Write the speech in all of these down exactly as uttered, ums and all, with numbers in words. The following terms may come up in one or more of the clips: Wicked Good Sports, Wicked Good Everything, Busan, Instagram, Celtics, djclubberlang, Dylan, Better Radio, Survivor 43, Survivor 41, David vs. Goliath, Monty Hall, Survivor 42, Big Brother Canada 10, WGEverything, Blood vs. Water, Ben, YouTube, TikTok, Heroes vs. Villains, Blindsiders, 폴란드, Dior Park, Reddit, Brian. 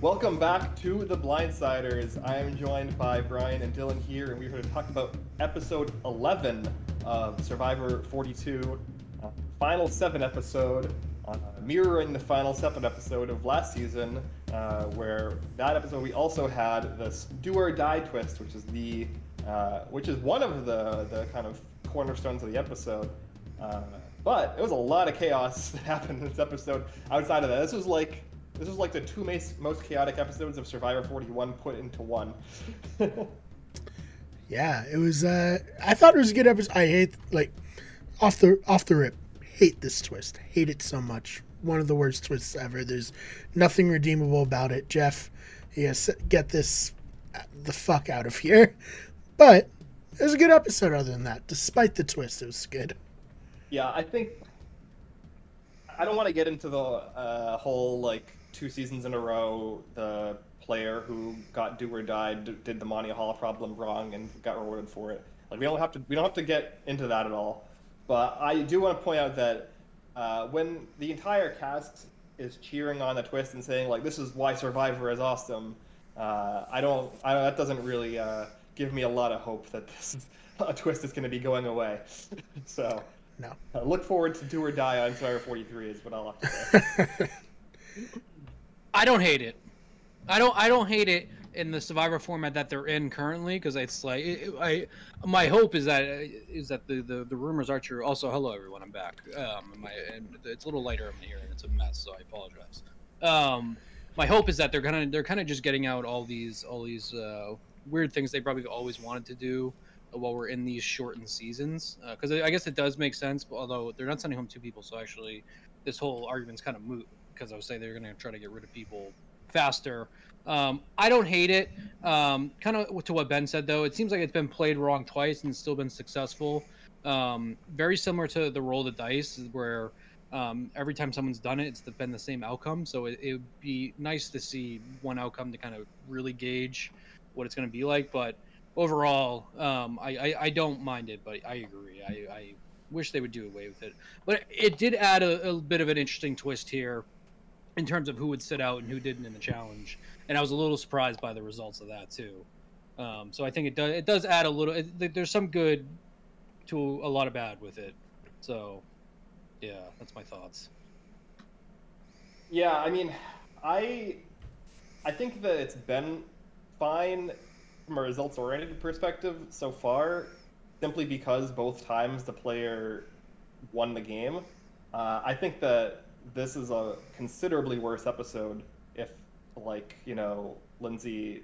Welcome back to the Blindsiders. I am joined by Brian and Dylan here, and we're going to talk about episode eleven of Survivor forty-two, uh, final seven episode, uh, mirroring the final seven episode of last season, uh, where that episode we also had this do or die twist, which is the uh, which is one of the the kind of cornerstones of the episode. Uh, but it was a lot of chaos that happened in this episode. Outside of that, this was like. This is like the two most chaotic episodes of Survivor forty-one put into one. Yeah, it was. Uh, I thought it was a good episode. I hate like off the off the rip. Hate this twist. Hate it so much. One of the worst twists ever. There's nothing redeemable about it. Jeff, yes, get this the fuck out of here. But it was a good episode. Other than that, despite the twist, it was good. Yeah, I think I don't want to get into the uh, whole like. Two seasons in a row, the player who got do or die d- did the Monty Hall problem wrong and got rewarded for it. Like we don't have to, we don't have to get into that at all. But I do want to point out that uh, when the entire cast is cheering on the twist and saying like, "This is why Survivor is awesome," uh, I don't, I don't, that doesn't really uh, give me a lot of hope that this is, a twist is going to be going away. So no, uh, look forward to do or die on Survivor forty-three is what I'll have to say. I don't hate it. I don't. I don't hate it in the Survivor format that they're in currently, because it's like it, I. My hope is that is that the, the, the rumors are true. Also, hello everyone, I'm back. Um, my and it's a little later in the year and it's a mess, so I apologize. Um, my hope is that they're kind of they're kind of just getting out all these all these uh, weird things they probably always wanted to do while we're in these shortened seasons, because uh, I guess it does make sense. Although they're not sending home two people, so actually this whole argument's kind of moot. Because I was saying they're going to try to get rid of people faster. Um, I don't hate it. Um, kind of to what Ben said, though, it seems like it's been played wrong twice and it's still been successful. Um, very similar to the roll of the dice, where um, every time someone's done it, it's been the same outcome. So it, it would be nice to see one outcome to kind of really gauge what it's going to be like. But overall, um, I, I, I don't mind it, but I agree. I, I wish they would do away with it. But it did add a, a bit of an interesting twist here. In terms of who would sit out and who didn't in the challenge, and I was a little surprised by the results of that too. Um, so I think it does it does add a little. It, there's some good to a lot of bad with it. So yeah, that's my thoughts. Yeah, I mean, I I think that it's been fine from a results-oriented perspective so far, simply because both times the player won the game. Uh, I think that. This is a considerably worse episode if, like, you know, Lindsay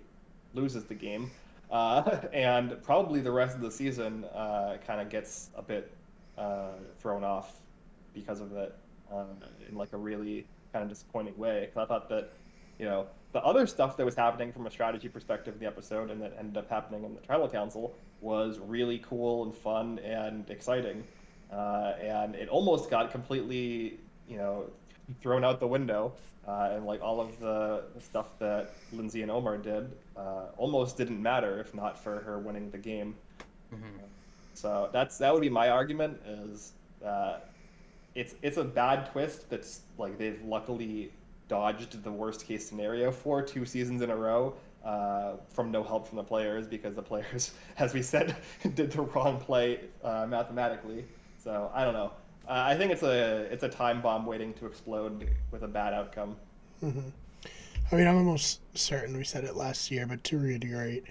loses the game. Uh, and probably the rest of the season uh, kind of gets a bit uh, thrown off because of it um, in, like, a really kind of disappointing way. Because I thought that, you know, the other stuff that was happening from a strategy perspective in the episode and that ended up happening in the Tribal Council was really cool and fun and exciting. Uh, and it almost got completely... you know, thrown out the window, uh, and like all of the stuff that Lindsay and Omar did uh, almost didn't matter if not for her winning the game. Mm-hmm. So that's that would be my argument is uh, it's it's a bad twist that's like they've luckily dodged the worst case scenario for two seasons in a row uh, from no help from the players because the players, as we said, did the wrong play uh, mathematically. So I don't know. Uh, I think it's a it's a time bomb waiting to explode with a bad outcome. Mm-hmm. I mean, I'm almost certain we said it last year, but to reiterate,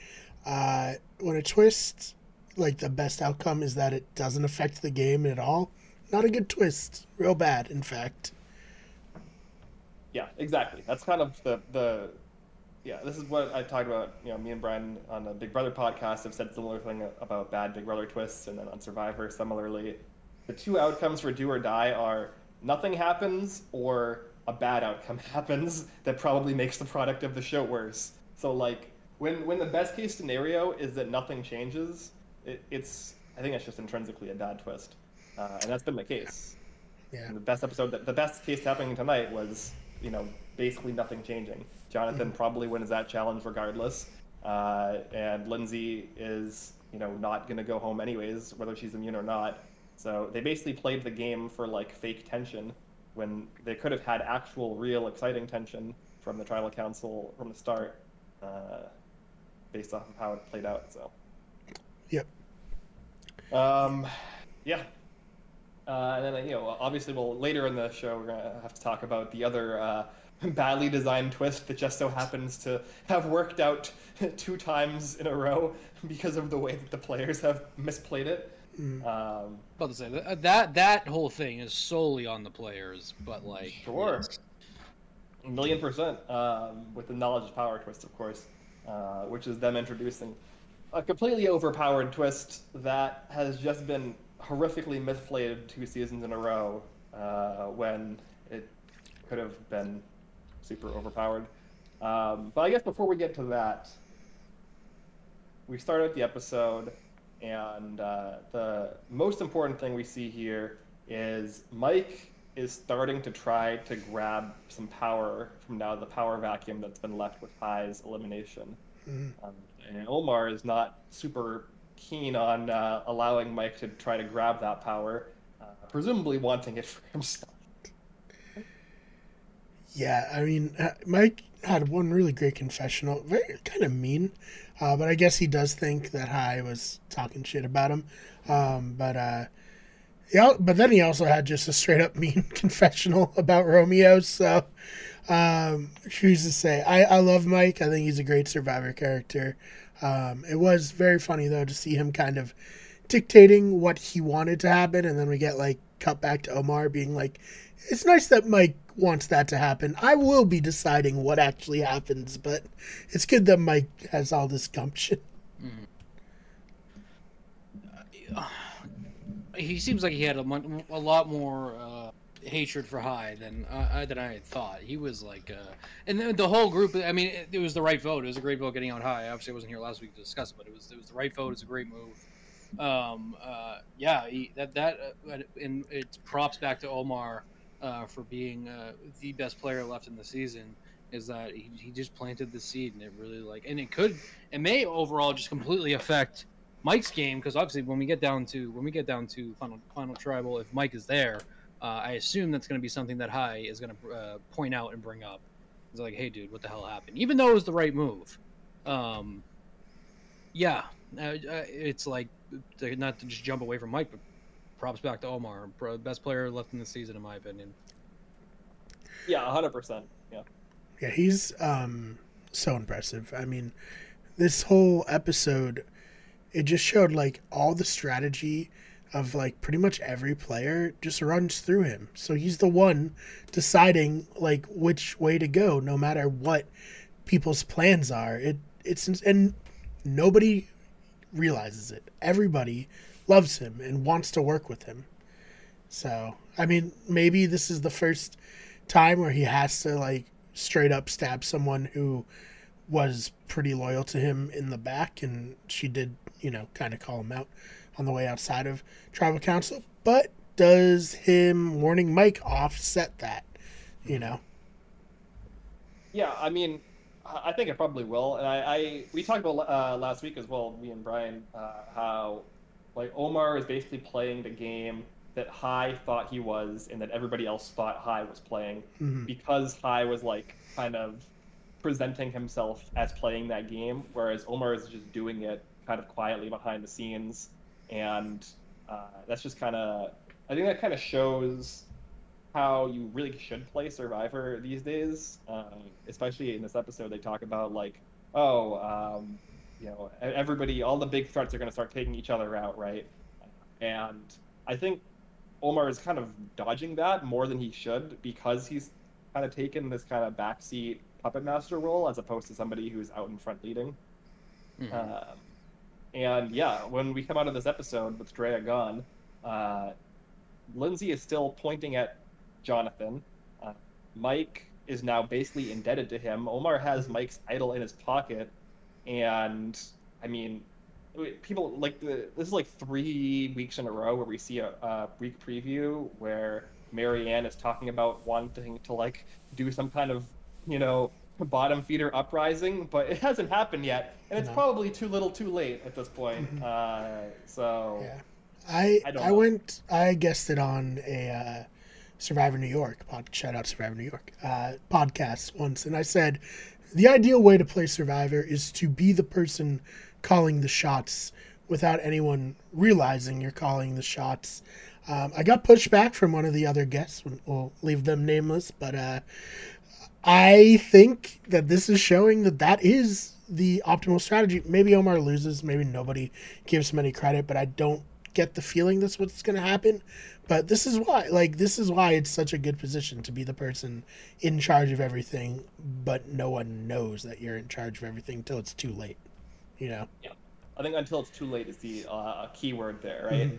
uh, when a twist, like the best outcome is that it doesn't affect the game at all, not a good twist. Real bad, in fact. Yeah, exactly. That's kind of the, the yeah, this is what I talked about, you know, me and Brian on the Big Brother podcast have said similar thing about bad Big Brother twists, and then on Survivor, similarly. The two outcomes for do or die are nothing happens or a bad outcome happens that probably makes the product of the show worse. So like when when the best case scenario is that nothing changes, it, it's I think that's just intrinsically a bad twist, uh, and that's been the case. Yeah. And the best episode, that the best case happening tonight was you know basically nothing changing. Jonathan mm-hmm. probably wins that challenge regardless, uh, and Lindsay is you know not going to go home anyways, whether she's immune or not. So they basically played the game for like fake tension when they could have had actual real exciting tension from the tribal council from the start, uh, based off of how it played out. So. Yep. Um, yeah. Uh, and then, you know, obviously, well, later in the show, we're gonna have to talk about the other uh, badly designed twist that just so happens to have worked out two times in a row because of the way that the players have misplayed it. Mm. Um, about to say that, that that whole thing is solely on the players, but like sure, yes. a million percent um, with the knowledge of power twist, of course, uh, which is them introducing a completely overpowered twist that has just been horrifically misplayed two seasons in a row, uh, when it could have been super overpowered. Um, but I guess before we get to that, we start out the episode, and uh, the most important thing we see here is Mike is starting to try to grab some power from now the power vacuum that's been left with Hi's elimination. Mm-hmm. um, and Omar is not super keen on uh, allowing Mike to try to grab that power, uh, presumably wanting it for himself. Yeah, I mean, Mike had one really great confessional, very kind of mean, uh, but I guess he does think that Hi was talking shit about him. Um, but uh, yeah, but then he also had just a straight up mean confessional about Romeo. So um, who's to say? I, I love Mike. I think he's a great Survivor character. Um, it was very funny though to see him kind of dictating what he wanted to happen, and then we get like cut back to Omar being like, "It's nice that Mike wants that to happen. I will be deciding what actually happens, but it's good that Mike has all this gumption." Mm. He seems like he had a, mon- a lot more uh, hatred for Hi than uh, than I had thought. He was like, uh, and the, the whole group. I mean, it, it was the right vote. It was a great vote getting out Hi. Obviously, I wasn't here last week to discuss it, but it was it was the right vote. It's a great move. Um, uh, yeah, he, that that uh, and it's props back to Omar uh, for being uh, the best player left in the season. Is that he, he just planted the seed, and it really like, and it could, it may overall just completely affect Mike's game, because obviously when we get down to when we get down to final final tribal, if Mike is there, uh, I assume that's going to be something that Hi is going to uh, point out and bring up. It's like, hey, dude, what the hell happened? Even though it was the right move, um, yeah, uh, it's like. To, not to just jump away from Mike, but props back to Omar, best player left in the season in my opinion. Yeah, one hundred percent. Yeah, yeah, he's um, so impressive. I mean, this whole episode, it just showed like all the strategy of like pretty much every player just runs through him. So he's the one deciding like which way to go, no matter what people's plans are. It it's and nobody realizes it. Everybody loves him and wants to work with him. So, I mean, maybe this is the first time where he has to like straight up stab someone who was pretty loyal to him in the back, and she did, you know, kind of call him out on the way outside of tribal council. But does him warning Mike offset that, you know? Yeah, I mean, I think it probably will, and I, I we talked about uh, last week as well, me and Brian, uh, how like Omar is basically playing the game that Hi thought he was, and that everybody else thought Hi was playing, mm-hmm. because Hi was like kind of presenting himself as playing that game, whereas Omar is just doing it kind of quietly behind the scenes, and uh, that's just kind of, I think that kind of shows how you really should play Survivor these days, uh, especially in this episode. They talk about like, oh, um, you know, everybody, all the big threats are going to start taking each other out, right? And I think Omar is kind of dodging that more than he should, because he's kind of taken this kind of backseat puppet master role as opposed to somebody who's out in front leading. Mm-hmm. Um, and yeah, when we come out of this episode with Drea gone, uh, Lindsay is still pointing at Jonathan. Uh, Mike is now basically indebted to him. Omar has Mike's idol in his pocket, and I mean, people like the, this is like three weeks in a row where we see a, a week preview where Marianne is talking about wanting to like do some kind of, you know, bottom feeder uprising, but it hasn't happened yet, and it's no. probably too little, too late at this point. uh, so yeah. I I, I went I guessed it on a. Uh... Survivor New York, pod, shout out Survivor New York, uh, podcast once, and I said, the ideal way to play Survivor is to be the person calling the shots without anyone realizing you're calling the shots. Um, I got pushed back from one of the other guests. We'll leave them nameless, but uh, I think that this is showing that that is the optimal strategy. Maybe Omar loses, maybe nobody gives him any credit, but I don't get the feeling that's what's going to happen. But this is why, like, this is why it's such a good position to be the person in charge of everything, but no one knows that you're in charge of everything until it's too late, you know? Yeah. I think until it's too late is the uh, key word there, right? Mm-hmm.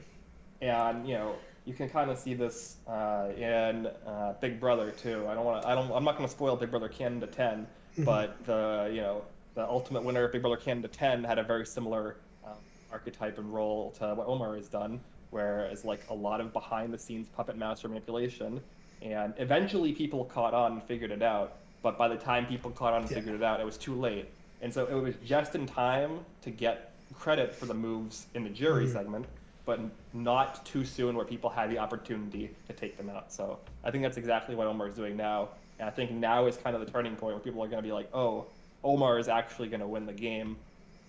And, you know, you can kind of see this uh, in uh, Big Brother too. I don't want to. I don't. I'm not going to spoil Big Brother Canada ten, mm-hmm. but the you know the ultimate winner of Big Brother Canada ten had a very similar um, archetype and role to what Omar has done, where it's like a lot of behind-the-scenes puppet master manipulation, and eventually people caught on and figured it out. But by the time people caught on and yeah. figured it out, it was too late, and so it was just in time to get credit for the moves in the jury mm-hmm. segment, but not too soon where people had the opportunity to take them out. So I think that's exactly what Omar is doing now. And I think now is kind of the turning point where people are going to be like, oh, Omar is actually going to win the game,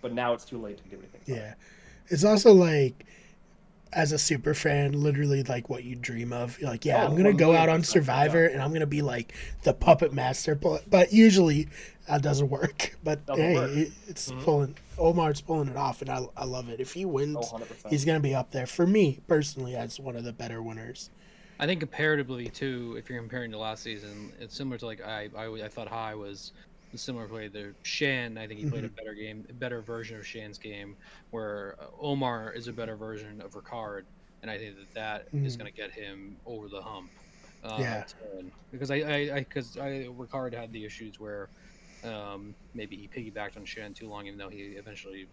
but now it's too late to do anything. Yeah. It's also like, as a super fan, literally like what you dream of. You're like, yeah, oh, I'm going to go out on Survivor yeah. and I'm going to be like the puppet master. But usually that doesn't work. But doesn't hey, work. it's mm-hmm. pulling. Omar's pulling it off, and I, I love it. If he wins, oh, he's going to be up there. For me, personally, as one of the better winners. I think comparatively, too, if you're comparing to last season, it's similar to, like, I I, I thought High was a similar play to Shan. I think he played mm-hmm. a better game, a better version of Shan's game, where Omar is a better version of Ricard, and I think that that mm-hmm. is going to get him over the hump. Uh, yeah. To, because I, I, I, cause I, Ricard had the issues where Um, maybe he piggybacked on Shan too long, even though he eventually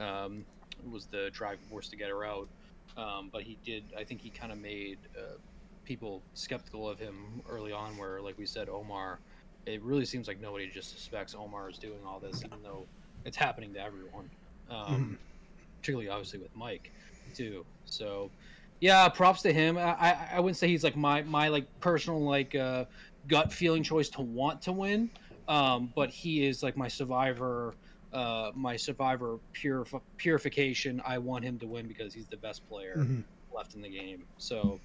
um, was the driving force to get her out. Um, but he did, I think he kind of made uh, people skeptical of him early on, where, like we said, Omar, it really seems like nobody just suspects Omar is doing all this, even though it's happening to everyone. Um, mm. Particularly, obviously, with Mike, too. So, yeah, props to him. I, I, I wouldn't say he's, like, my, my like personal, like, uh, gut feeling choice to want to win. Um, but he is like my survivor, uh, my survivor purif- purification. I want him to win because he's the best player mm-hmm. left in the game. So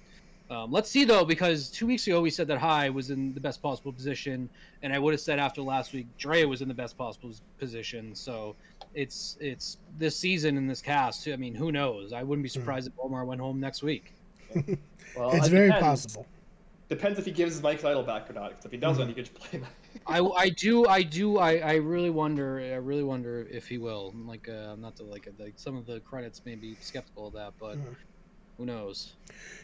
um, let's see, though, because two weeks ago we said that High was in the best possible position. And I would have said after last week, Drea was in the best possible position. So it's it's this season in this cast. I mean, who knows? I wouldn't be surprised mm-hmm. if Omar went home next week. Well, it's very depends. possible. Depends if he gives Mike's title back or not. Because if he doesn't, mm-hmm. he could just play. I, I do I do I, I really wonder I really wonder if he will. Like uh, not to like, like some of the credits may be skeptical of that, but mm-hmm. who knows?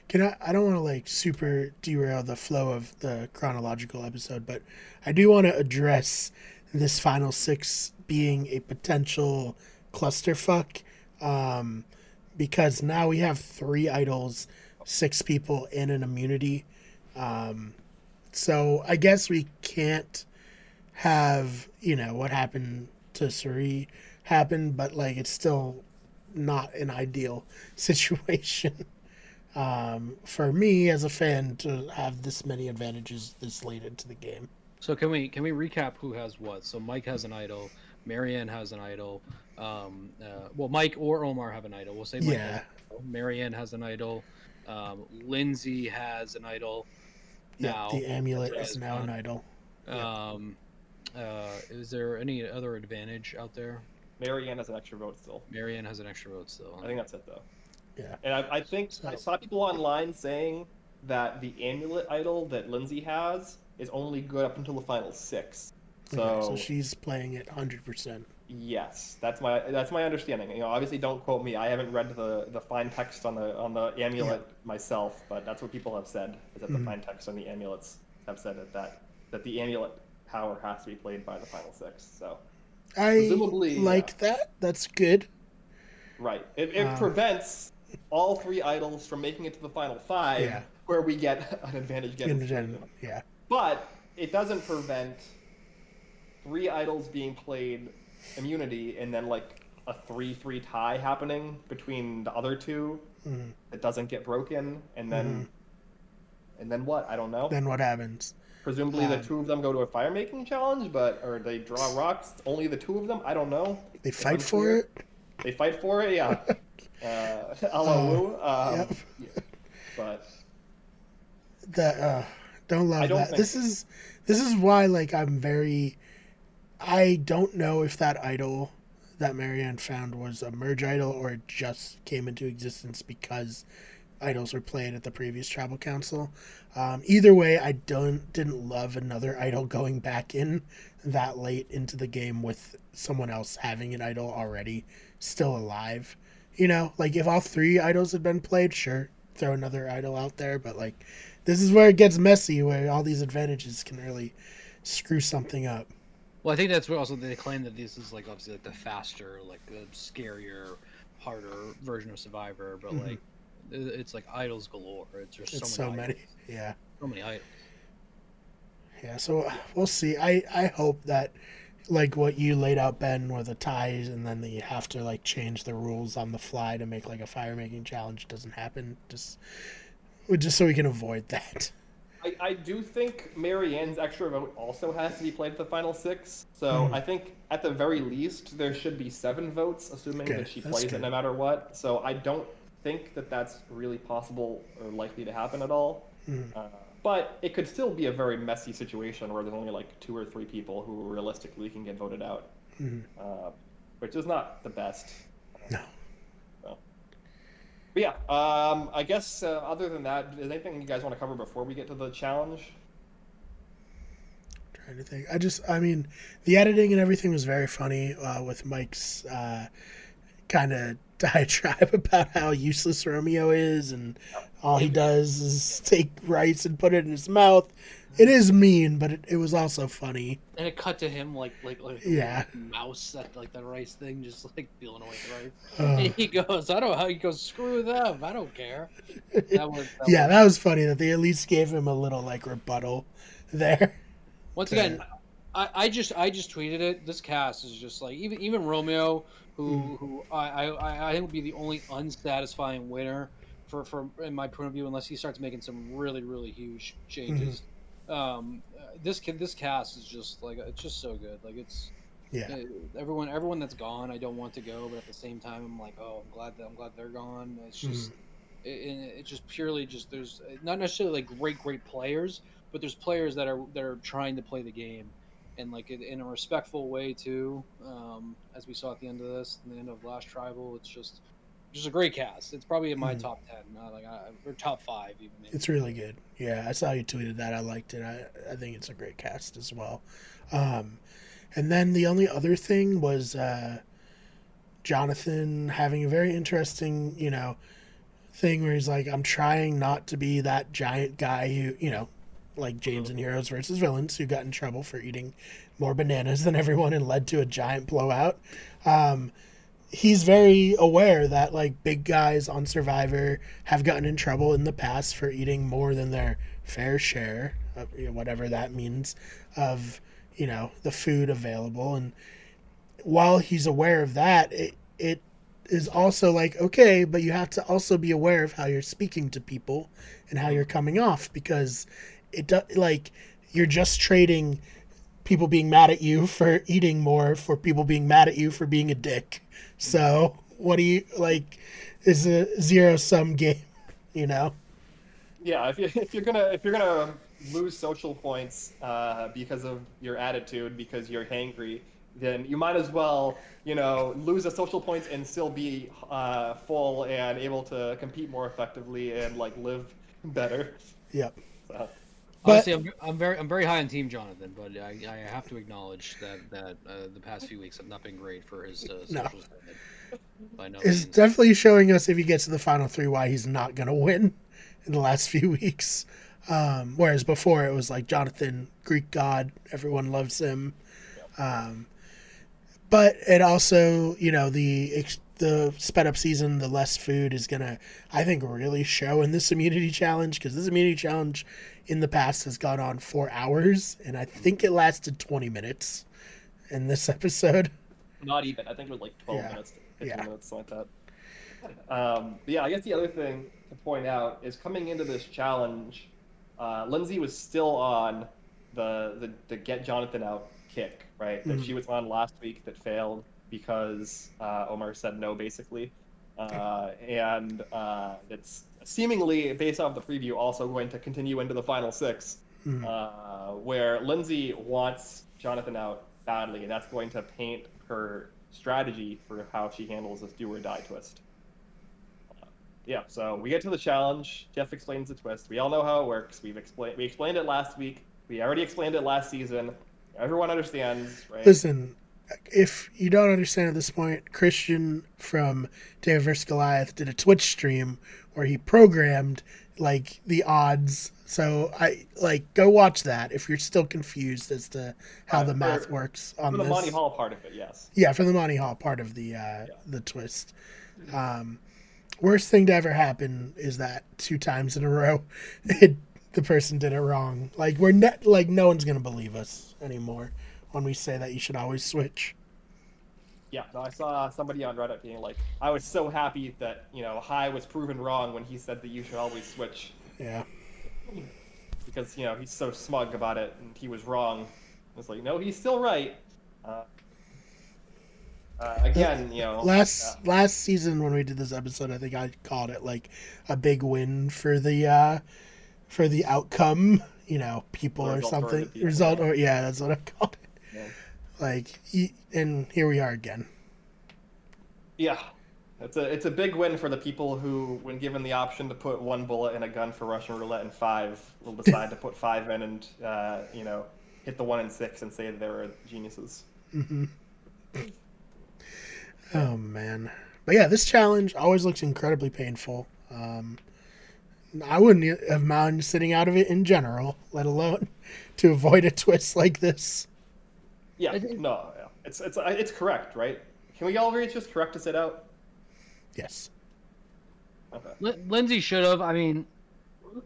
Can I? I don't want to like super derail the flow of the chronological episode, but I do want to address this final six being a potential clusterfuck, um, because now we have three idols, six people, and an immunity. Um, so I guess we can't have, you know, what happened to Suri happen, but like, it's still not an ideal situation, um, for me as a fan to have this many advantages this late into the game. So can we, can we recap who has what? So Mike has an idol. Marianne has an idol. Um, uh, well, Mike or Omar have an idol. We'll say Mike. Yeah. Marianne has an idol. Um, Lindsay has an idol. Now, yep, the amulet is now gone. An idol. Um, yep. uh, is there any other advantage out there? Marianne has an extra vote still. Marianne has an extra vote still. I think that's it, though. Yeah. And I, I think so. I saw people online saying that the amulet idol that Lindsay has is only good up until the final six. So, okay, so she's playing it one hundred percent. Yes, that's my that's my understanding. You know, obviously, don't quote me. I haven't read the, the fine text on the on the amulet yeah. myself, but that's what people have said. Is that mm-hmm. the fine text on the amulets have said that, that that the amulet power has to be played by the final six. So, I presumably, like yeah. that. That's good. Right. It, it um, prevents all three idols from making it to the final five, yeah. where we get an advantage against them. Yeah. But it doesn't prevent three idols being played. Immunity and then like a three three tie happening between the other two mm. that doesn't get broken, and then mm. And then what? I don't know. Then what happens? Presumably um, the two of them go to a fire making challenge, but or they draw rocks. Only the two of them. I don't know. They fight it's for it. They fight for it. Yeah. uh, Allahu. Uh, um, yep. Yeah. But that uh, don't love don't that. This is this is why like I'm very. I don't know if that idol that Marianne found was a merge idol or it just came into existence because idols were played at the previous tribal council. Um, either way, I don't didn't love another idol going back in that late into the game with someone else having an idol already still alive. You know, like if all three idols had been played, sure, throw another idol out there. But like, this is where it gets messy, where all these advantages can really screw something up. Well, I think that's where also they claim that this is like obviously like the faster, like the scarier, harder version of Survivor, but mm-hmm. like it's like idols galore. It's just it's so, so many, idols. yeah, so many idols. Yeah, so we'll see. I I hope that like what you laid out, Ben, where the ties and then you have to like change the rules on the fly to make like a fire making challenge doesn't happen. Just just so we can avoid that. I, I do think Marianne's extra vote also has to be played at the final six. So mm. I think at the very least, there should be seven votes, assuming good. that she that's plays good. it no matter what. So I don't think that that's really possible or likely to happen at all. Mm. Uh, but it could still be a very messy situation where there's only like two or three people who realistically can get voted out, mm. uh, which is not the best. No. But yeah, um, I guess uh, other than that, is there anything you guys want to cover before we get to the challenge? I'm trying to think. I just, I mean, the editing and everything was very funny uh, with Mike's uh, kind of diatribe about how useless Romeo is and all he does is take rice and put it in his mouth. It is mean, but it, it was also funny. And it cut to him like like like yeah. a mouse at like the rice thing, just like peeling away the rice. Uh, and he goes, I don't know how he goes, screw them, I don't care. That was, that yeah, was, that was funny that they at least gave him a little like rebuttal there. Once again, yeah. I, I just I just tweeted it. This cast is just like even even Romeo, who mm. who I, I I think would be the only unsatisfying winner for, for in my point of view, unless he starts making some really, really huge changes. Mm-hmm. Um, this kid, this cast is just like it's just so good. Like it's, yeah. It, everyone, everyone that's gone, I don't want to go, but at the same time, I'm like, oh, I'm glad that I'm glad they're gone. It's just, mm-hmm. it, it's just purely just there's not necessarily like great, great players, but there's players that are that are trying to play the game, and like in a respectful way too. Um, as we saw at the end of this, and the end of last tribal, it's just, just a great cast. It's probably in my mm-hmm. top ten, not like I, or top five even. Maybe. It's really good. Yeah, I saw you tweeted that. I liked it. I, I think it's a great cast as well. Um, and then the only other thing was uh, Jonathan having a very interesting, you know, thing where he's like, I'm trying not to be that giant guy who, you know, like James in Heroes versus. Villains, who got in trouble for eating more bananas than everyone and led to a giant blowout. Um He's very aware that like big guys on Survivor have gotten in trouble in the past for eating more than their fair share of, you know, whatever that means of, you know, the food available. And while he's aware of that, it, it is also like, okay, but you have to also be aware of how you're speaking to people and how you're coming off, because it do, like you're just trading people being mad at you for eating more for people being mad at you for being a dick. So what do you like? Is a zero sum game, you know? Yeah, if you if you're gonna if you're gonna lose social points uh, because of your attitude, because you're hangry, then you might as well you know lose the social points and still be uh, full and able to compete more effectively and like live better. Yep. So. But, Honestly, I'm, I'm very I'm very high on Team Jonathan, but I, I have to acknowledge that that uh, the past few weeks have not been great for his uh, social no. By no it's means. Definitely showing us if he gets to the final three why he's not going to win in the last few weeks. Um, whereas before it was like Jonathan, Greek god, everyone loves him. Yep. Um, but it also, you know, the the sped up season, the less food is going to, I think, really show in this immunity challenge, because this immunity challenge in the past has gone on four hours, and I think it lasted twenty minutes in this episode. Not even. I think it was like twelve yeah. minutes, fifteen yeah. minutes, something like that. Um, but yeah, I guess the other thing to point out is coming into this challenge, uh, Lindsay was still on the, the the get Jonathan out kick, right? That mm-hmm. she was on last week that failed because uh, Omar said no, basically. Uh, and uh, it's seemingly, based off the preview, also going to continue into the final six, mm-hmm. uh, where Lindsay wants Jonathan out badly, and that's going to paint her strategy for how she handles this do or die twist. Uh, yeah, so we get to the challenge. Jeff explains the twist. We all know how it works. We've explained. We explained it last week. We already explained it last season. Everyone understands, right? Listen. If you don't understand at this point, Christian from David versus. Goliath did a Twitch stream where he programmed, like, the odds. So, I like, go watch that if you're still confused as to how uh, the math for, works on this. For the this. Monty Hall part of it, yes. Yeah, for the Monty Hall part of the, uh, yeah. the twist. Um, worst thing to ever happen is that two times in a row it, the person did it wrong. Like, we're ne- like no one's going to believe us anymore when we say that you should always switch. Yeah, no, I saw somebody on Reddit being like, I was so happy that, you know, High was proven wrong when he said that you should always switch. Yeah. Because, you know, he's so smug about it, and he was wrong. I was like, no, he's still right. Uh, uh, again, you know. Last uh, last season when we did this episode, I think I called it, like, a big win for the, uh, for the outcome, you know, people or something. People. Result, or yeah, that's what I called it. Yeah. Like, and here we are again. Yeah, it's a it's a big win for the people who, when given the option to put one bullet in a gun for Russian roulette and five, will decide to put five in and uh, you know, hit the one and six and say they were geniuses. Mm-hmm. Oh man, but yeah, this challenge always looks incredibly painful. Um, I wouldn't have minded sitting out of it in general, let alone to avoid a twist like this. Yeah, no, it's it's it's correct, right? Can we all agree it's just correct to sit out? Yes. Okay. L- Lindsay should have. I mean,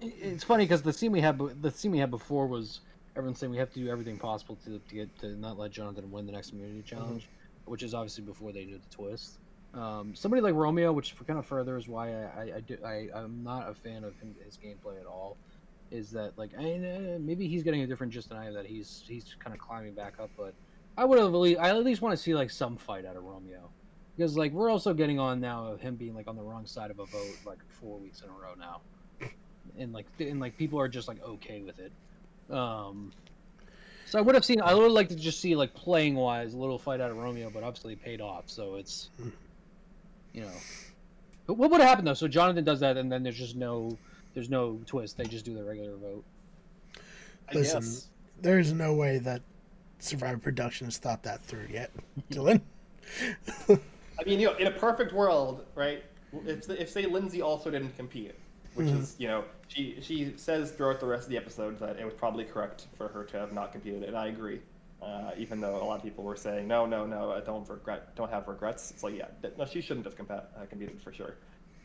it's funny because the scene we had the scene we had before was everyone saying we have to do everything possible to to, get, to not let Jonathan win the next immunity challenge, mm-hmm. which is obviously before they do the twist. Um, somebody like Romeo, which kind of furthers why I I, I, do, I I'm not a fan of him, his gameplay at all. Is that, like, I, maybe he's getting a different gist than I am, that he's he's kind of climbing back up, but I would have at least, I at least want to see, like, some fight out of Romeo. Because, like, we're also getting on now of him being, like, on the wrong side of a vote, like, four weeks in a row now. And, like, and like people are just, like, okay with it. Um, so I would have seen, I would like to just see, like, playing-wise, a little fight out of Romeo, but obviously it paid off, so it's, you know. But what would have happened, though? So Jonathan does that, and then there's just no... There's no twist. They just do the regular vote. I Listen, guess. There's no way that Survivor Production has thought that through yet, Dylan. I mean, you know, in a perfect world, right? If if say Lindsay also didn't compete, which mm-hmm. is, you know, she she says throughout the rest of the episode that it was probably correct for her to have not competed, and I agree. Uh, even though a lot of people were saying no, no, no, I don't regret, don't have regrets. It's like, yeah, no, she shouldn't have compa- uh, competed for sure.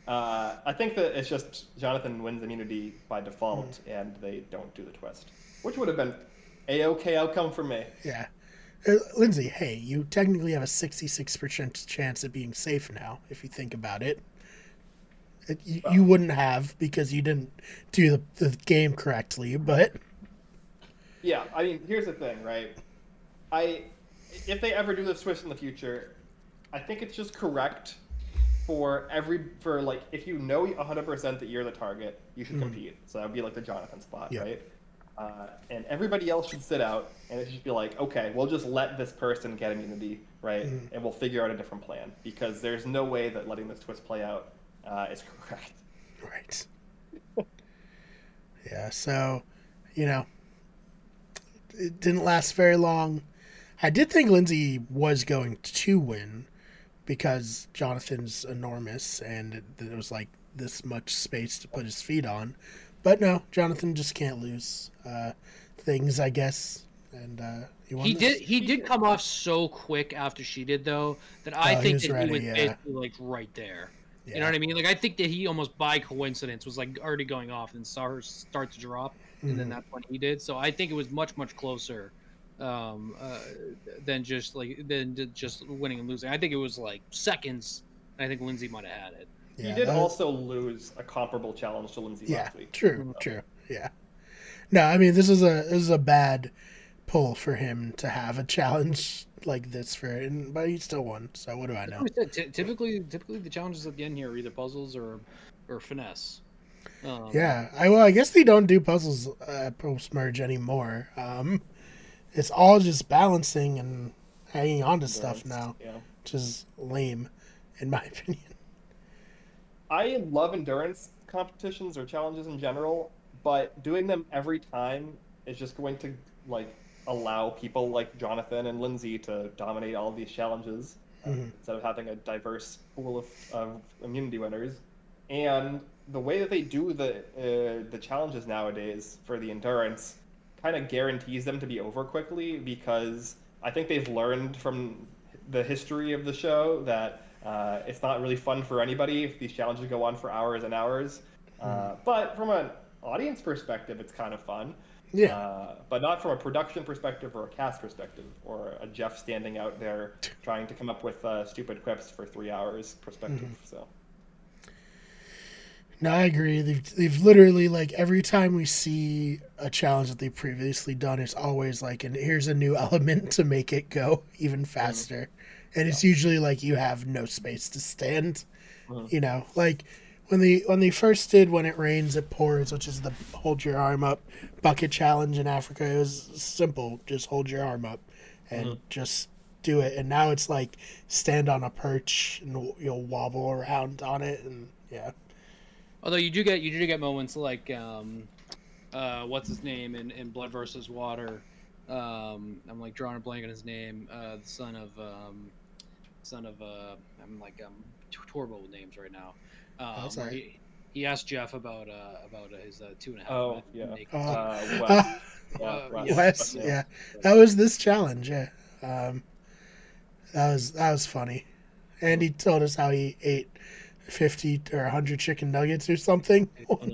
Uh, I think that it's just Jonathan wins immunity by default, mm. and they don't do the twist, which would have been a-okay outcome for me. Yeah. Uh, Lindsay, hey, you technically have a sixty-six percent chance of being safe now, if you think about it. it you, well, you wouldn't have because you didn't do the, the game correctly, but... Yeah, I mean, here's the thing, right? I, if they ever do the twist in the future, I think it's just correct... For every, for like, if you know one hundred percent that you're the target, you should mm. compete. So that would be like the Jonathan spot, yeah. right? Uh, and everybody else should sit out, and it should be like, okay, we'll just let this person get immunity, right? Mm. And we'll figure out a different plan, because there's no way that letting this twist play out uh, is correct. Right. Yeah, so, you know, it didn't last very long. I did think Lindsay was going to win, because Jonathan's enormous and there was like this much space to put his feet on. But no, Jonathan just can't lose uh, things, I guess. And uh, he won. He this. did. He did come off so quick after she did, though, that I oh, think he that ready, he was yeah. basically like right there. Yeah. You know what I mean? Like, I think that he almost by coincidence was like already going off and saw her start to drop, and mm-hmm. then that's when he did. So I think it was much much closer. Um, uh, than just like than just winning and losing. I think it was like seconds. I think Lindsay might have had it. Yeah, he did that... also lose a comparable challenge to Lindsay yeah, last week. True, so. true, yeah. No, I mean, this is a this is a bad pull for him to have a challenge like this for it, and, but he still won, so what do I know? Typically, typically the challenges at the end here are either puzzles or or finesse. Um, yeah, I well, I guess they don't do puzzles at Post Merge anymore. Um, it's all just balancing and hanging on to stuff now, yeah. Which is lame, in my opinion. I love endurance competitions or challenges in general, but doing them every time is just going to like allow people like Jonathan and Lindsay to dominate all these challenges uh, mm-hmm. instead of having a diverse pool of, of immunity winners. And the way that they do the uh, the challenges nowadays for the endurance kind of guarantees them to be over quickly, because I think they've learned from the history of the show that uh, it's not really fun for anybody if these challenges go on for hours and hours. Mm-hmm. Uh, but from an audience perspective, it's kind of fun. Yeah, uh, but not from a production perspective or a cast perspective or a Jeff standing out there trying to come up with uh, stupid quips for three hours perspective. Mm-hmm. So, no, I agree. They've they've literally, like, every time we see a challenge that they've previously done, it's always like, and here's a new element to make it go even faster. Mm-hmm. And yeah. It's usually like you have no space to stand. Mm-hmm. You know, like. When they when they first did When It Rains, It Pours, which is the hold your arm up bucket challenge in Africa, it was simple. Just hold your arm up and mm-hmm. just do it. And now it's like stand on a perch and you'll wobble around on it. And yeah. Although you do get you do get moments like um, uh, what's his name in, in Blood versus. Water. Um, I'm like drawing a blank on his name. Uh, the son of um, son of uh, I'm like um horrible with names right now. Um, oh, he, he asked Jeff about uh, about his uh, two and a half. Oh yeah. Uh, uh, well, uh, Wes, yeah. yeah, that was this challenge. Yeah, um, that was that was funny. And he told us how he ate fifty or a hundred chicken nuggets or something. And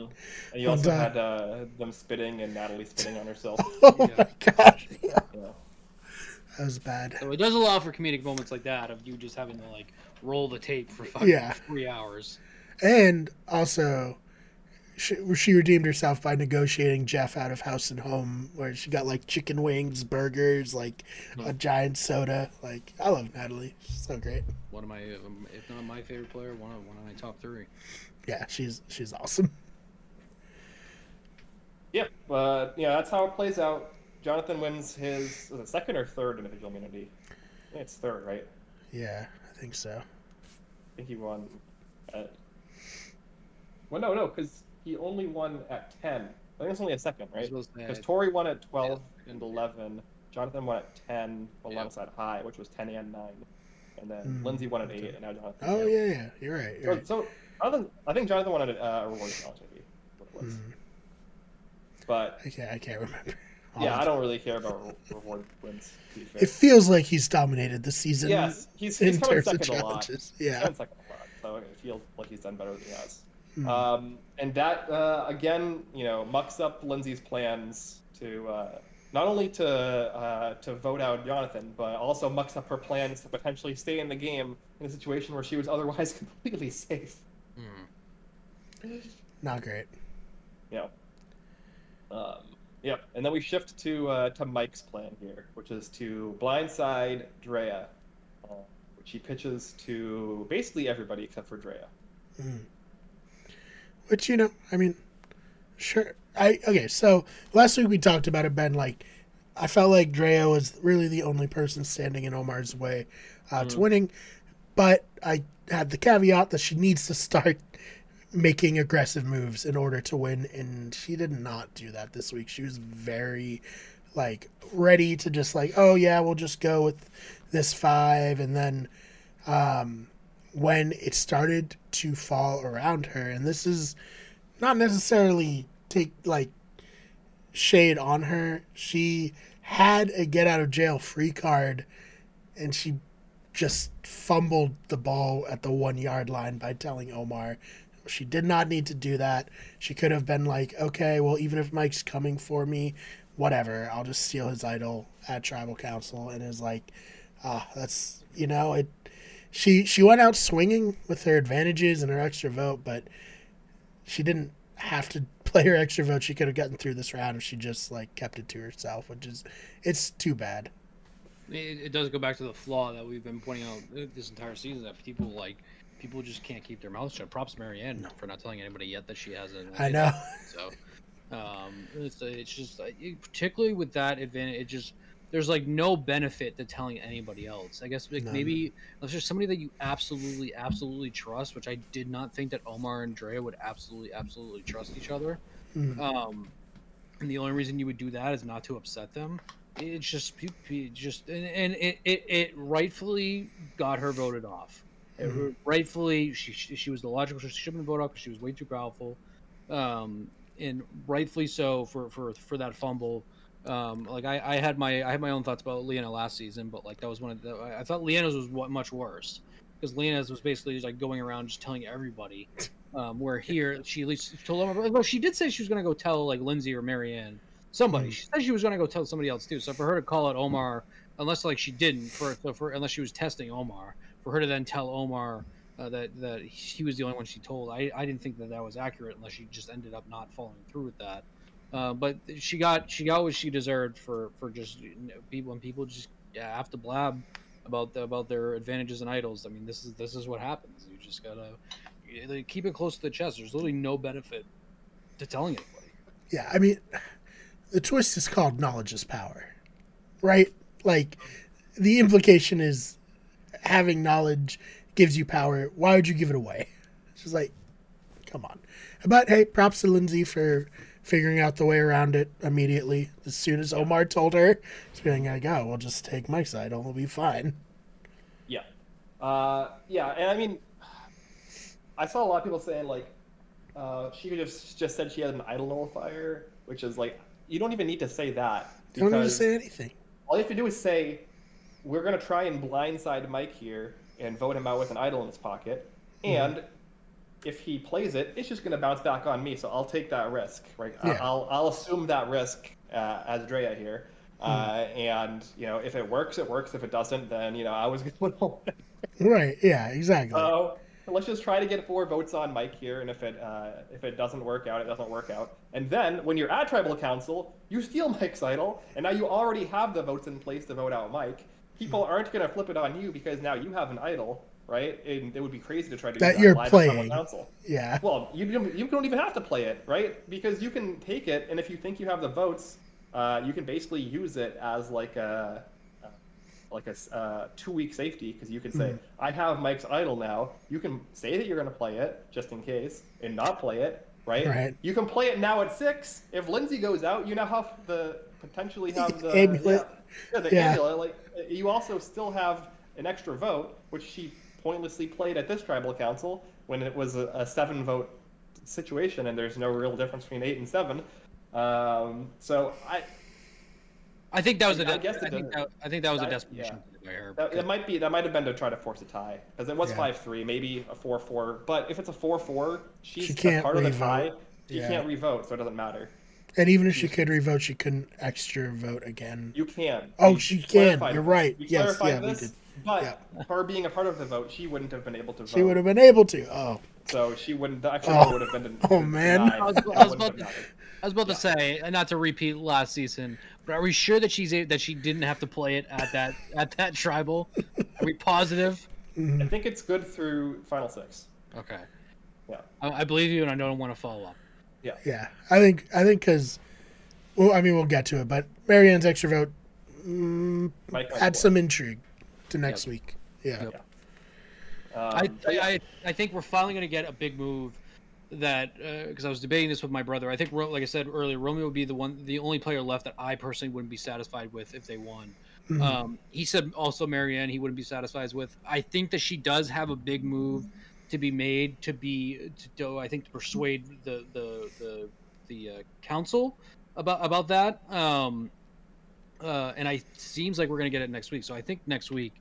you also and, uh, had uh, them spitting and Natalie spitting on herself. Oh yeah. My gosh. Yeah. Yeah. That was bad. So it does allow for comedic moments like that of you just having to like roll the tape for fucking yeah. three hours. And also, she, she redeemed herself by negotiating Jeff out of House and Home, where she got, like, chicken wings, burgers, like, no. a giant soda. Like, I love Natalie. She's so great. One of my, if not my favorite player, one of, one of my top three. Yeah, she's she's awesome. Yeah, uh, yeah, that's how it plays out. Jonathan wins his was it second or third individual immunity. It's third, right? Yeah, I think so. I think he won at... Well, no, no, because he only won at ten. I think it's only a second, right? Because Tori won at twelve yeah. and eleven. Jonathan won at ten alongside yeah. High, which was ten and nine. And then mm-hmm. Lindsay won at eight, and now Jonathan. Oh, yeah, yeah. You're right. You're so, right. so Jonathan, I think Jonathan won at uh, a reward challenge, maybe. What it was. Mm-hmm. But. I can't, I can't remember. Yeah, I don't really care about reward wins. To be fair. It feels like he's dominated the season. Yes, he's, he's in coming terms second of challenges. A lot. Yeah. He's second a lot. So it feels like he's done better than he has. Mm-hmm. Um, and that, uh, again, you know, mucks up Lindsay's plans to, uh, not only to, uh, to vote out Jonathan, but also mucks up her plans to potentially stay in the game in a situation where she was otherwise completely safe. Mm. Not great. Yeah. Um, yeah. And then we shift to, uh, to Mike's plan here, which is to blindside Drea, uh, which he pitches to basically everybody except for Drea. Mm. Which, you know, I mean, sure. I Okay, so last week we talked about it, Ben. Like, I felt like Drea was really the only person standing in Omar's way uh, mm-hmm. to winning. But I had the caveat that she needs to start making aggressive moves in order to win. And she did not do that this week. She was very, like, ready to just, like, oh, yeah, we'll just go with this five. And then... um when it started to fall around her, and this is not necessarily take like shade on her, she had a get out of jail free card and she just fumbled the ball at the one yard line by telling Omar she did not need to do that. She could have been like, okay, well, even if Mike's coming for me, whatever, I'll just steal his idol at tribal council. And is like, ah, that's, you know, it, She she went out swinging with her advantages and her extra vote, but she didn't have to play her extra vote, she could have gotten through this round if she just like kept it to herself, which is, it's too bad. It, it does go back to the flaw that we've been pointing out this entire season, that people like people just can't keep their mouths shut. Props Marianne no. for not telling anybody yet that she hasn't. I know. So um, it's, it's just it, particularly with that advantage, it just there's like no benefit to telling anybody else. I guess like, maybe unless there's somebody that you absolutely, absolutely trust, which I did not think that Omar and Drea would absolutely, absolutely trust each other. Mm-hmm. Um, and the only reason you would do that is not to upset them. It's just, it just, and, and it, it, it rightfully got her voted off. Mm-hmm. It, rightfully, she she was the logical. She shouldn't have been voted off because she was way too powerful, um, and rightfully so for for for that fumble. Um, like I, I had my I had my own thoughts about Leanna last season, but like that was one of the I thought Leanna's was what much worse because Leanna's was basically just like going around just telling everybody. Um, where here she at least told them. Well, she did say she was going to go tell like Lindsay or Marianne. Somebody. She said she was going to go tell somebody else too. So for her to call out Omar, unless like she didn't, for, so for unless she was testing Omar, for her to then tell Omar uh, that that he was the only one she told, I, I didn't think that that was accurate unless she just ended up not following through with that. Uh, but she got she got what she deserved for for just you know, people and people just yeah, have to blab about the, about their advantages and idols. I mean, this is this is what happens. You just gotta you keep it close to the chest. There's literally no benefit to telling anybody. Yeah, I mean. The twist is called knowledge is power, right? Like the implication is having knowledge gives you power. Why would you give it away? She's like, come on. But hey, props to Lindsay for figuring out the way around it immediately. As soon as Omar told her, she's being like, oh, we'll just take Mike's side. We'll be fine. Yeah. Uh, yeah. And I mean, I saw a lot of people saying like, uh, she could have just said she had an idol nullifier, which is like, you don't even need to say that. You don't need to say anything. All you have to do is say, we're going to try and blindside Mike here and vote him out with an idol in his pocket. And mm-hmm. if he plays it, it's just going to bounce back on me. So I'll take that risk, right? Yeah. I'll, I'll assume that risk uh, as Drea here. Mm-hmm. Uh, and, you know, if it works, it works. If it doesn't, then, you know, I was going to win. Right. Yeah, exactly. So let's just try to get four votes on Mike here, and if it uh, if it doesn't work out, it doesn't work out. And then, when you're at Tribal Council, you steal Mike's idol, and now you already have the votes in place to vote out Mike. People aren't going to flip it on you because now you have an idol, right? And it would be crazy to try to do that, that you're live playing. At Tribal Council. Yeah. Well, you you don't even have to play it, right? Because you can take it, and if you think you have the votes, uh, you can basically use it as like a. like a uh, two-week safety, because you can say, mm. I have Mike's idol now. You can say that you're going to play it, just in case, and not play it, right? right? You can play it now at six. If Lindsay goes out, you now have the potentially have the amulet. Yeah, yeah, the yeah. amulet. Like, you also still have an extra vote, which she pointlessly played at this tribal council when it was a, a seven-vote situation, and there's no real difference between eight and seven. Um, so I... I think that was a. I, guess I, think that, I think that was a desperation. Yeah. That, it might be. That might have been to try to force a tie, because it was five yeah. three, maybe a four four. But if it's a four four, she's she can't part re-vote. Of the tie. She yeah. can't revote, so it doesn't matter. And even if she could revote, she couldn't extra vote again. You can. Oh, we she can. You're right. We yes, yeah, this, we did. But yeah. her being a part of the vote, she wouldn't have been able to vote. She would have been able to. Oh. So she wouldn't. The extra vote oh. would have been. Oh man. I was, I was about, to, I was about yeah. to say, not to repeat last season. But are we sure that she's that she didn't have to play it at that at that tribal? Are we positive? I think it's good through final six. Okay. Yeah. I, I believe you, and I don't want to follow up. Yeah. Yeah. I think I think because, well, I mean, we'll get to it, but Marianne's extra vote mm, adds some intrigue to next yep. week. Yeah. Yep. yeah. Um, I, I I think we're finally going to get a big move. That because uh, I was debating this with my brother, I think, like I said earlier, Romeo would be the one, the only player left that I personally wouldn't be satisfied with if they won. Mm-hmm. Um, he said also Marianne he wouldn't be satisfied with. I think that she does have a big move to be made to be to, to I think to persuade the the the, the uh, council about about that. Um, uh, and I seems like we're gonna get it next week. So I think next week.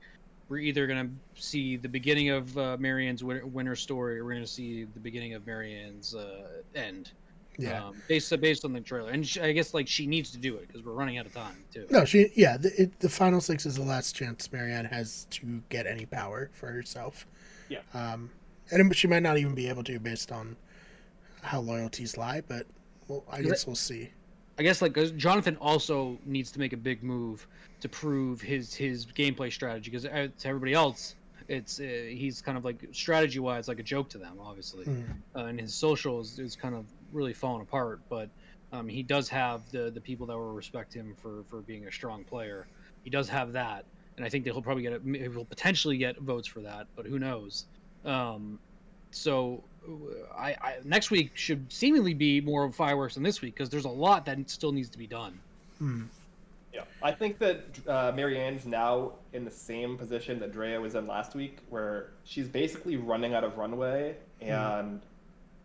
We're either gonna see the beginning of uh, Marianne's win- winner story, or we're gonna see the beginning of Marianne's uh, end. Yeah, um, based uh, based on the trailer, and she, I guess like she needs to do it because we're running out of time too. No, she yeah, the, it, the final six is the last chance Marianne has to get any power for herself. Yeah, um, and she might not even be able to based on how loyalties lie, but well, I guess we'll see. I guess like Jonathan also needs to make a big move to prove his his gameplay strategy, because to everybody else, it's uh, he's kind of like strategy wise like a joke to them, obviously, mm. uh, and his social is, is kind of really falling apart. But um, he does have the the people that will respect him for for being a strong player. He does have that, and I think that he'll probably get a, he'll potentially get votes for that, but who knows? Um, so. I, I next week should seemingly be more of fireworks than this week, because there's a lot that still needs to be done. Hmm. Yeah, I think that uh, Marianne's now in the same position that Drea was in last week, where she's basically running out of runway, and mm.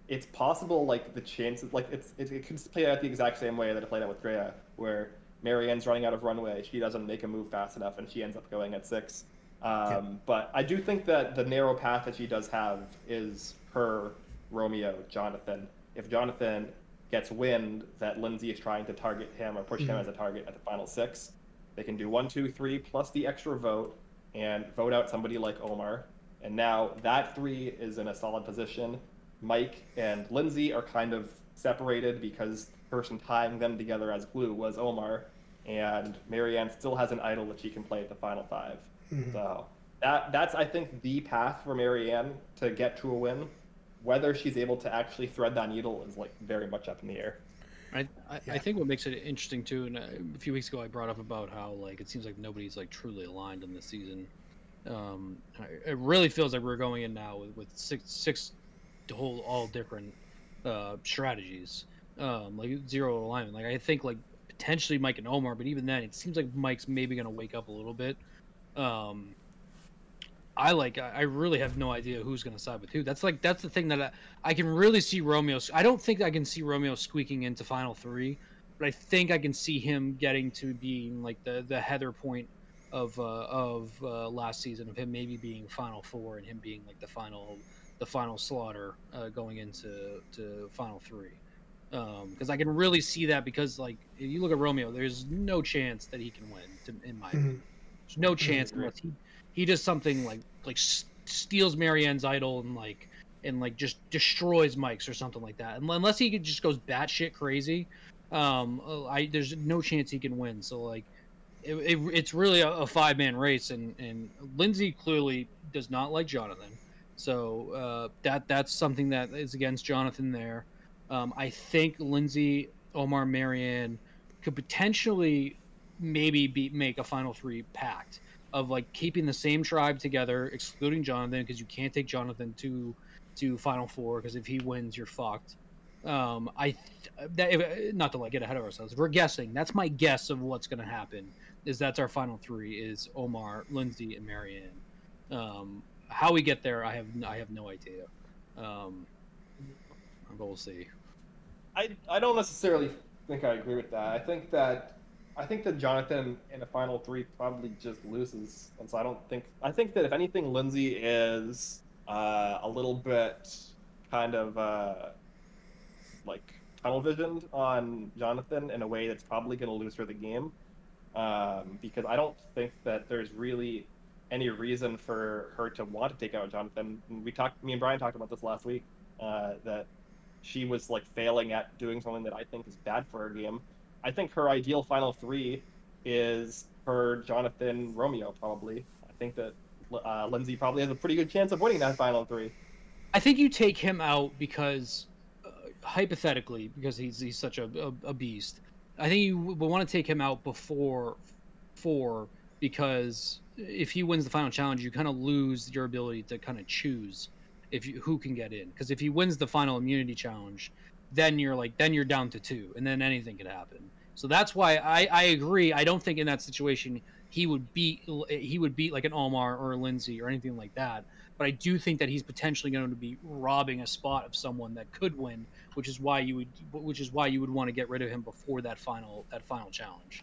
it's possible like the chances, like it's it, it could play out the exact same way that it played out with Drea, where Marianne's running out of runway, she doesn't make a move fast enough, and she ends up going at six. Um, yeah. But I do think that the narrow path that she does have is her, Romeo, Jonathan. If Jonathan gets wind that Lindsay is trying to target him or push mm-hmm. him as a target at the final six, they can do one, two, three, plus the extra vote, and vote out somebody like Omar. And now that three is in a solid position. Mike and Lindsay are kind of separated because the person tying them together as glue was Omar, and Marianne still has an idol that she can play at the final five. Mm-hmm. So that that's, I think, the path for Marianne to get to a win. Whether she's able to actually thread that needle is like very much up in the air. I I, yeah. I think what makes it interesting too, and a few weeks ago I brought up about how like it seems like nobody's like truly aligned in this season. Um, it really feels like we're going in now with, with six six whole all different uh, strategies, um, like zero alignment. Like I think like potentially Mike and Omar, but even then it seems like Mike's maybe gonna wake up a little bit. Um, I like. I really have no idea who's going to side with who. That's like. That's the thing that I, I can really see Romeo. I don't think I can see Romeo squeaking into final three, but I think I can see him getting to being like the the Heather point of uh, of uh, last season, of him maybe being final four and him being like the final the final slaughter uh, going into to final three. Because um, I can really see that, because like if you look at Romeo, there's no chance that he can win. To, in my opinion, there's no chance unless he. He does something like like steals Marianne's idol and like and like just destroys Mike's or something like that. Unless he just goes batshit crazy, um, I there's no chance he can win. So like, it, it, it's really a, a five man race, and and Lindsay clearly does not like Jonathan. So uh, that that's something that is against Jonathan there. Um, I think Lindsay, Omar, Marianne could potentially maybe be, make a final three pact of like keeping the same tribe together, excluding Jonathan, because you can't take Jonathan to to final four, because if he wins you're fucked. Um, I th that, if, not to like get ahead of ourselves, if we're guessing, that's my guess of what's going to happen, is that's our final three is Omar, Lindsay, and Marianne. Um, how we get there, I have I have no idea, um, but we'll see. I I don't necessarily think I agree with that. I think that. I think that Jonathan in the final three probably just loses, and so I don't think. I think that if anything, Lindsay is uh, a little bit kind of uh, like tunnel visioned on Jonathan in a way that's probably going to lose her the game, um, because I don't think that there's really any reason for her to want to take out Jonathan. We talked, me and Brian talked about this last week, uh, that she was like failing at doing something that I think is bad for her game. I think her ideal final three is her, Jonathan, Romeo, probably. I think that uh, Lindsay probably has a pretty good chance of winning that final three. I think you take him out because, uh, hypothetically, because he's, he's such a, a, a beast, I think you would want to take him out before four, because if he wins the final challenge, you kind of lose your ability to kind of choose if you, who can get in. Because if he wins the final immunity challenge, then you're like, then you're down to two, and then anything could happen. So that's why I, I agree. I don't think in that situation he would beat he would beat like an Omar or a Lindsay or anything like that. But I do think that he's potentially going to be robbing a spot of someone that could win, which is why you would which is why you would want to get rid of him before that final that final challenge.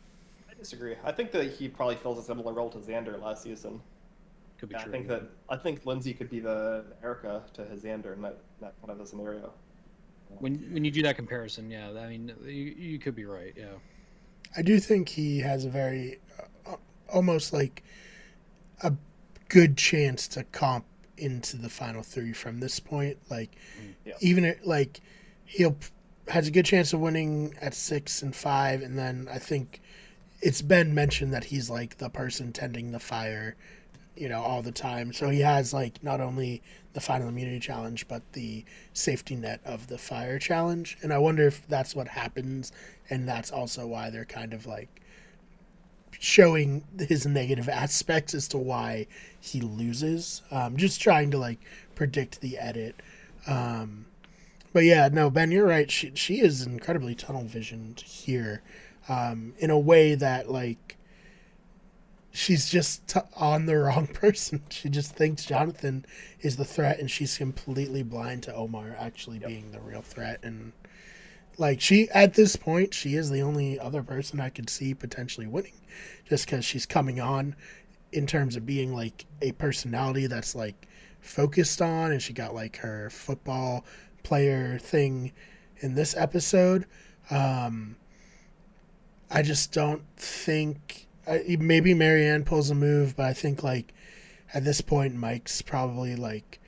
I disagree. I think that he probably fills a similar role to Xander last season. Could be yeah, true. I think yeah. that I think Lindsay could be the Erica to his Xander in that that kind of a scenario. When when you do that comparison, yeah, I mean, you, you could be right, yeah. I do think he has a very, uh, almost like a good chance to comp into the final three from this point. Like, mm, yeah. even, it, like, he'll has a good chance of winning at six and five. And then I think it's been mentioned that he's like the person tending the fire, you know, all the time. So he has like not only the final immunity challenge, but the safety net of the fire challenge. And I wonder if that's what happens. And that's also why they're kind of like showing his negative aspects as to why he loses. Um, just trying to like predict the edit. Um, But yeah, no, Ben, you're right. She she is incredibly tunnel visioned here, um, in a way that like she's just t- on the wrong person. She just thinks Jonathan is the threat, and she's completely blind to Omar actually yep. being the real threat. And like she, at this point, she is the only other person I could see potentially winning, just because she's coming on in terms of being like a personality that's like focused on, and she got like her football player thing in this episode. um I just don't think I, maybe Marianne pulls a move, but I think like at this point Mike's probably like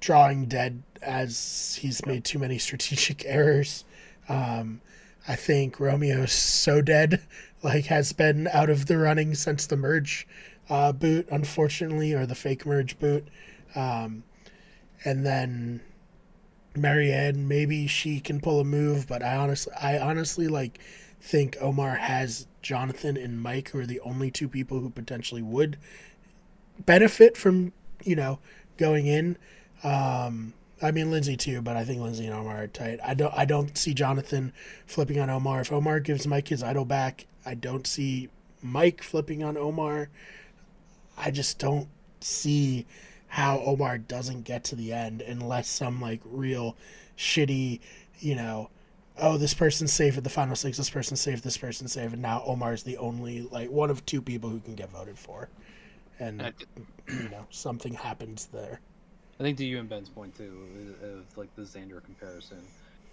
drawing dead as he's made too many strategic errors. um I think Romeo's so dead, like has been out of the running since the merge uh boot, unfortunately, or the fake merge boot. Um and then Marianne, maybe she can pull a move, but I honestly, I honestly like think Omar has Jonathan and Mike, who are the only two people who potentially would benefit from, you know, going in. Um, I mean, Lindsay too, but I think Lindsay and Omar are tight. I don't, I don't see Jonathan flipping on Omar. If Omar gives Mike his idol back, I don't see Mike flipping on Omar. I just don't see how Omar doesn't get to the end unless some like real shitty, you know, oh, this person's safe at the final six, this person's safe, this person's safe, and now Omar's the only like one of two people who can get voted for, and I, you know, something happens there. I think to you and Ben's point too of like the Xander comparison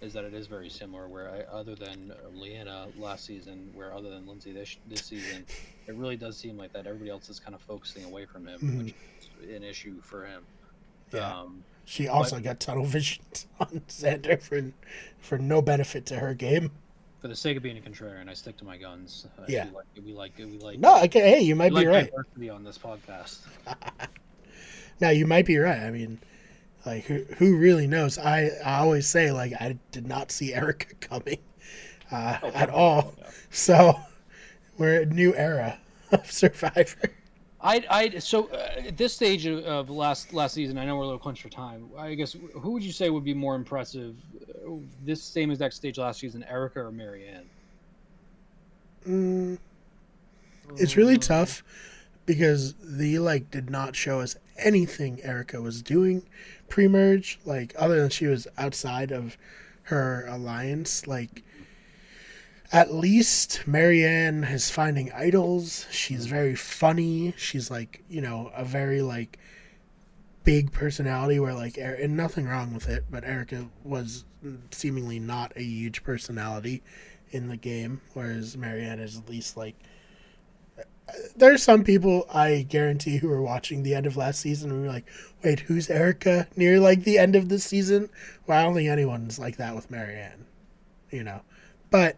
is that it is very similar. Where I, other than Leanna last season, where other than Lindsay this this season, it really does seem like that everybody else is kind of focusing away from him, mm-hmm. which an issue for him. Yeah. Um, she also but, got tunnel vision on Xander for, for no benefit to her game. For the sake of being a contrarian, I stick to my guns. Uh, yeah. We like it. We like it. We like no, okay. Hey, you might be like right. Diversity on this podcast. Now, you might be right. I mean, like, who who really knows? I, I always say, like, I did not see Erica coming uh, oh, at all. No. So, we're at a new era of Survivor. I I so uh, at this stage of, of last last season, I know we're a little crunched for time. I guess who would you say would be more impressive, uh, this same exact stage last season, Erica or Marianne? Mm, it's really um, tough because the like did not show us anything Erica was doing pre-merge, like other than she was outside of her alliance, like. At least Marianne is finding idols. She's very funny. She's like, you know, a very like big personality where like, and nothing wrong with it, but Erica was seemingly not a huge personality in the game, whereas Marianne is at least like, there are some people I guarantee who were watching the end of last season and were like, wait, who's Erica near like the end of this season? Well, I don't think anyone's like that with Marianne, you know, but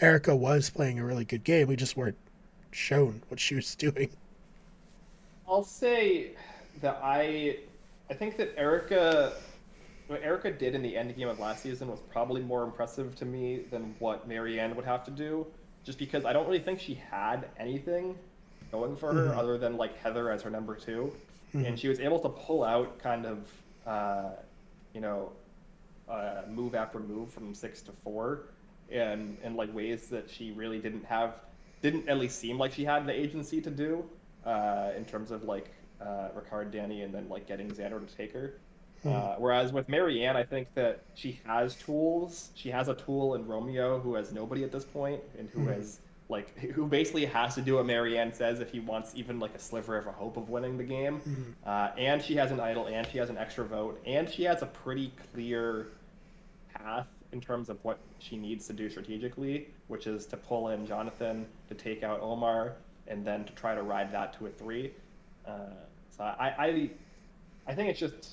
Erica was playing a really good game. We just weren't shown what she was doing. I'll say that I I think that Erica, what Erica did in the end game of last season was probably more impressive to me than what Marianne would have to do, just because I don't really think she had anything going for her mm-hmm. other than like Heather as her number two. Mm-hmm. And she was able to pull out kind of, uh, you know, uh, move after move from six to four. And in like ways that she really didn't have, didn't at least seem like she had the agency to do, uh, in terms of like uh, Ricard, Danny, and then like getting Xander to take her. Hmm. Uh, whereas with Marianne, I think that she has tools. She has a tool in Romeo who has nobody at this point, and who hmm. has like who basically has to do what Marianne says if he wants even like a sliver of a hope of winning the game. Hmm. Uh, and she has an idol, and she has an extra vote, and she has a pretty clear path in terms of what she needs to do strategically, which is to pull in Jonathan, to take out Omar, and then to try to ride that to a three. Uh, so I, I, I think it's just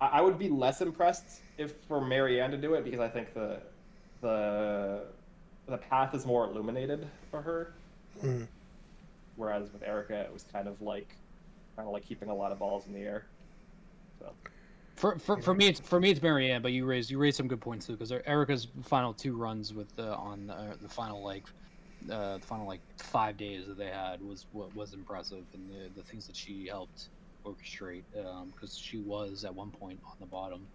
I would be less impressed if for Marianne to do it, because I think the the the path is more illuminated for her. Mm. Whereas with Erica, it was kind of like kind of like keeping a lot of balls in the air. So for for, for me, it's for me it's Marianne, but you raised you raised some good points too, because Erica's final two runs with the, on the, the final like uh, the final like five days that they had was what was impressive, and the the things that she helped orchestrate, because um, she was at one point on the bottom.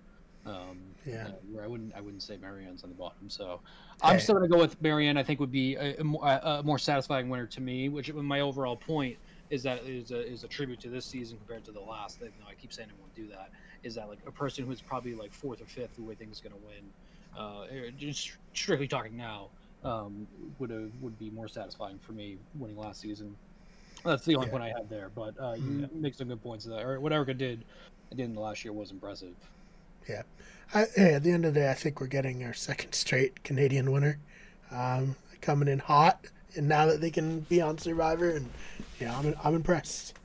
Um, yeah, uh, where I wouldn't, I wouldn't say Marianne's on the bottom. So I'm hey. still gonna go with Marianne. I think would be a, a, a more satisfying winner to me. Which my overall point is that is a is a tribute to this season compared to the last. Even though I keep saying I won't do that, is that like a person who's probably like fourth or fifth who I think is gonna win. Uh, just strictly talking now, um, would have would be more satisfying for me winning last season. That's the only yeah. one I have there, but uh, you mm-hmm. make some good points there. What Erica did, I did in the last year was impressive. Yeah, I, hey, at the end of the day, I think we're getting our second straight Canadian winner, um, coming in hot, and now that they can be on Survivor, and yeah, I'm I'm impressed.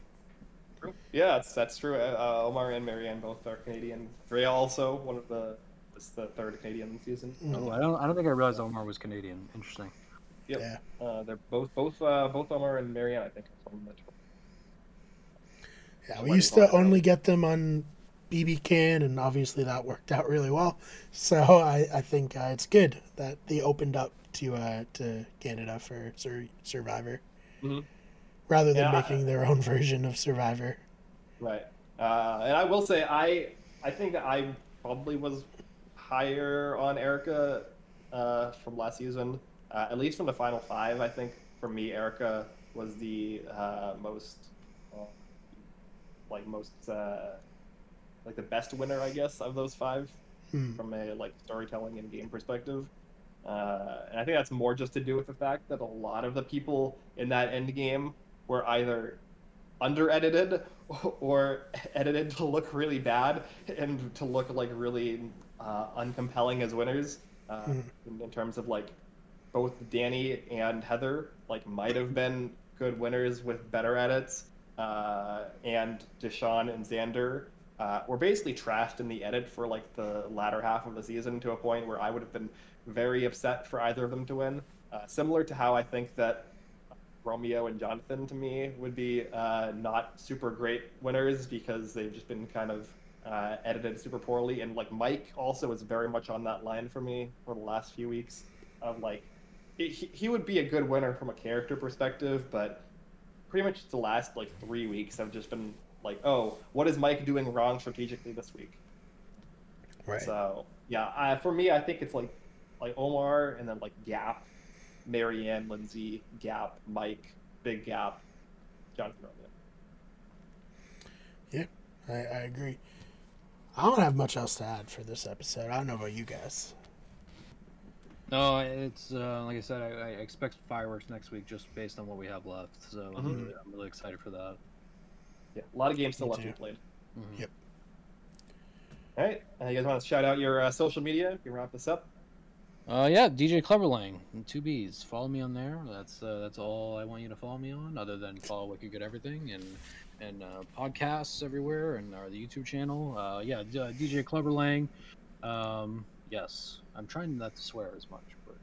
Yeah, that's that's true. Uh, Omar and Marianne both are Canadian. Freya also one of the it's the third Canadian season. Oh, I don't I don't think I realized Omar was Canadian. Interesting. Yep. Yeah, uh, they're both both uh, both Omar and Marianne, I think. From yeah, we used to only out. get them on B B Can, and obviously that worked out really well. So I, I think uh, it's good that they opened up to uh, to Canada for Sur- Survivor, mm-hmm. rather than yeah, making I, their own version of Survivor. Right, uh, and I will say I I think that I probably was higher on Erica uh, from last season. Uh, at least from the final five, I think for me, Erica was the uh, most, uh, like most, uh, like the best winner, I guess, of those five hmm. from a like storytelling and game perspective. Uh, and I think that's more just to do with the fact that a lot of the people in that end game were either under edited or edited to look really bad and to look like really uh, uncompelling as winners uh, hmm. in, in terms of like. Both Danny and Heather like might have been good winners with better edits, uh, and Deshaun and Xander uh, were basically trashed in the edit for like the latter half of the season to a point where I would have been very upset for either of them to win. Uh, similar to how I think that Romeo and Jonathan to me would be uh, not super great winners because they've just been kind of uh, edited super poorly, and like Mike also is very much on that line for me for the last few weeks of like. He, he would be a good winner from a character perspective, but pretty much the last like three weeks I've just been like, oh, what is Mike doing wrong strategically this week? Right. So yeah, I, for me, I think it's like like Omar and then like Gap, Marianne, Lindsay, Gap, Mike, Big Gap, Jonathan Romeo. Yeah, I, I agree. I don't have much else to add for this episode. I don't know about you guys. No, it's uh, like I said, I, I expect fireworks next week just based on what we have left. So mm-hmm. I'm, really, I'm really excited for that. Yeah, a lot of games still left to be played. Mm-hmm. Yep. All right, uh, you guys want to shout out your uh, social media? You can wrap this up. Uh, yeah, D J Cleverlang and Two B's. Follow me on there. That's uh, that's all I want you to follow me on, other than follow Wicked Good Everything and and uh, podcasts everywhere and our the YouTube channel. Uh, yeah, d- uh, D J Cleverlang. Um, yes. I'm trying not to swear as much, but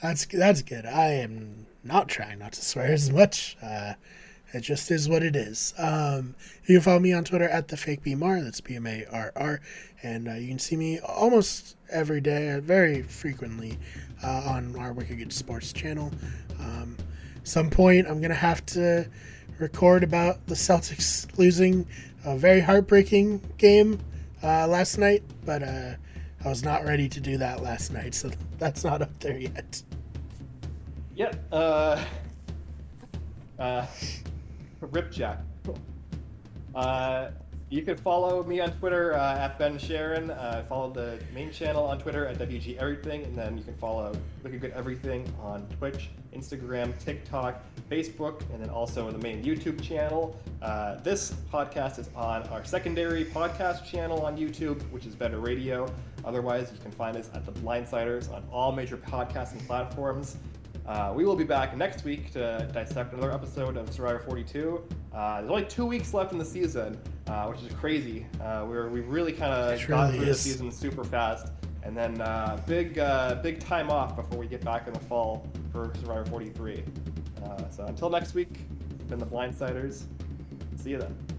that's that's good. I am not trying not to swear as much. Uh, it just is what it is. Um, you can follow me on Twitter at the fake B M R. That's B M A R R, and uh, you can see me almost every day, or very frequently, uh, on our Wicked Good Sports channel. Um, some point, I'm gonna have to record about the Celtics losing a very heartbreaking game uh, last night, but. Uh, I was not ready to do that last night, so that's not up there yet. Yep. Uh, uh, Ripjack. Uh, you can follow me on Twitter uh, at Ben Sharon. Uh, follow the main channel on Twitter at W G Everything, and then you can follow Wicked Good Everything on Twitch, Instagram, TikTok, Facebook, and then also the main YouTube channel. Uh, this podcast is on our secondary podcast channel on YouTube, which is Better Radio. Otherwise, you can find us at the Blindsiders on all major podcasting platforms. Uh, we will be back next week to dissect another episode of Survivor forty-two. Uh, there's only two weeks left in the season, uh, which is crazy. Uh, we're, we really kind of got through the season super fast. And then uh, big uh, big time off before we get back in the fall for Survivor forty-three. Uh, so until next week, it's been the Blindsiders. See you then.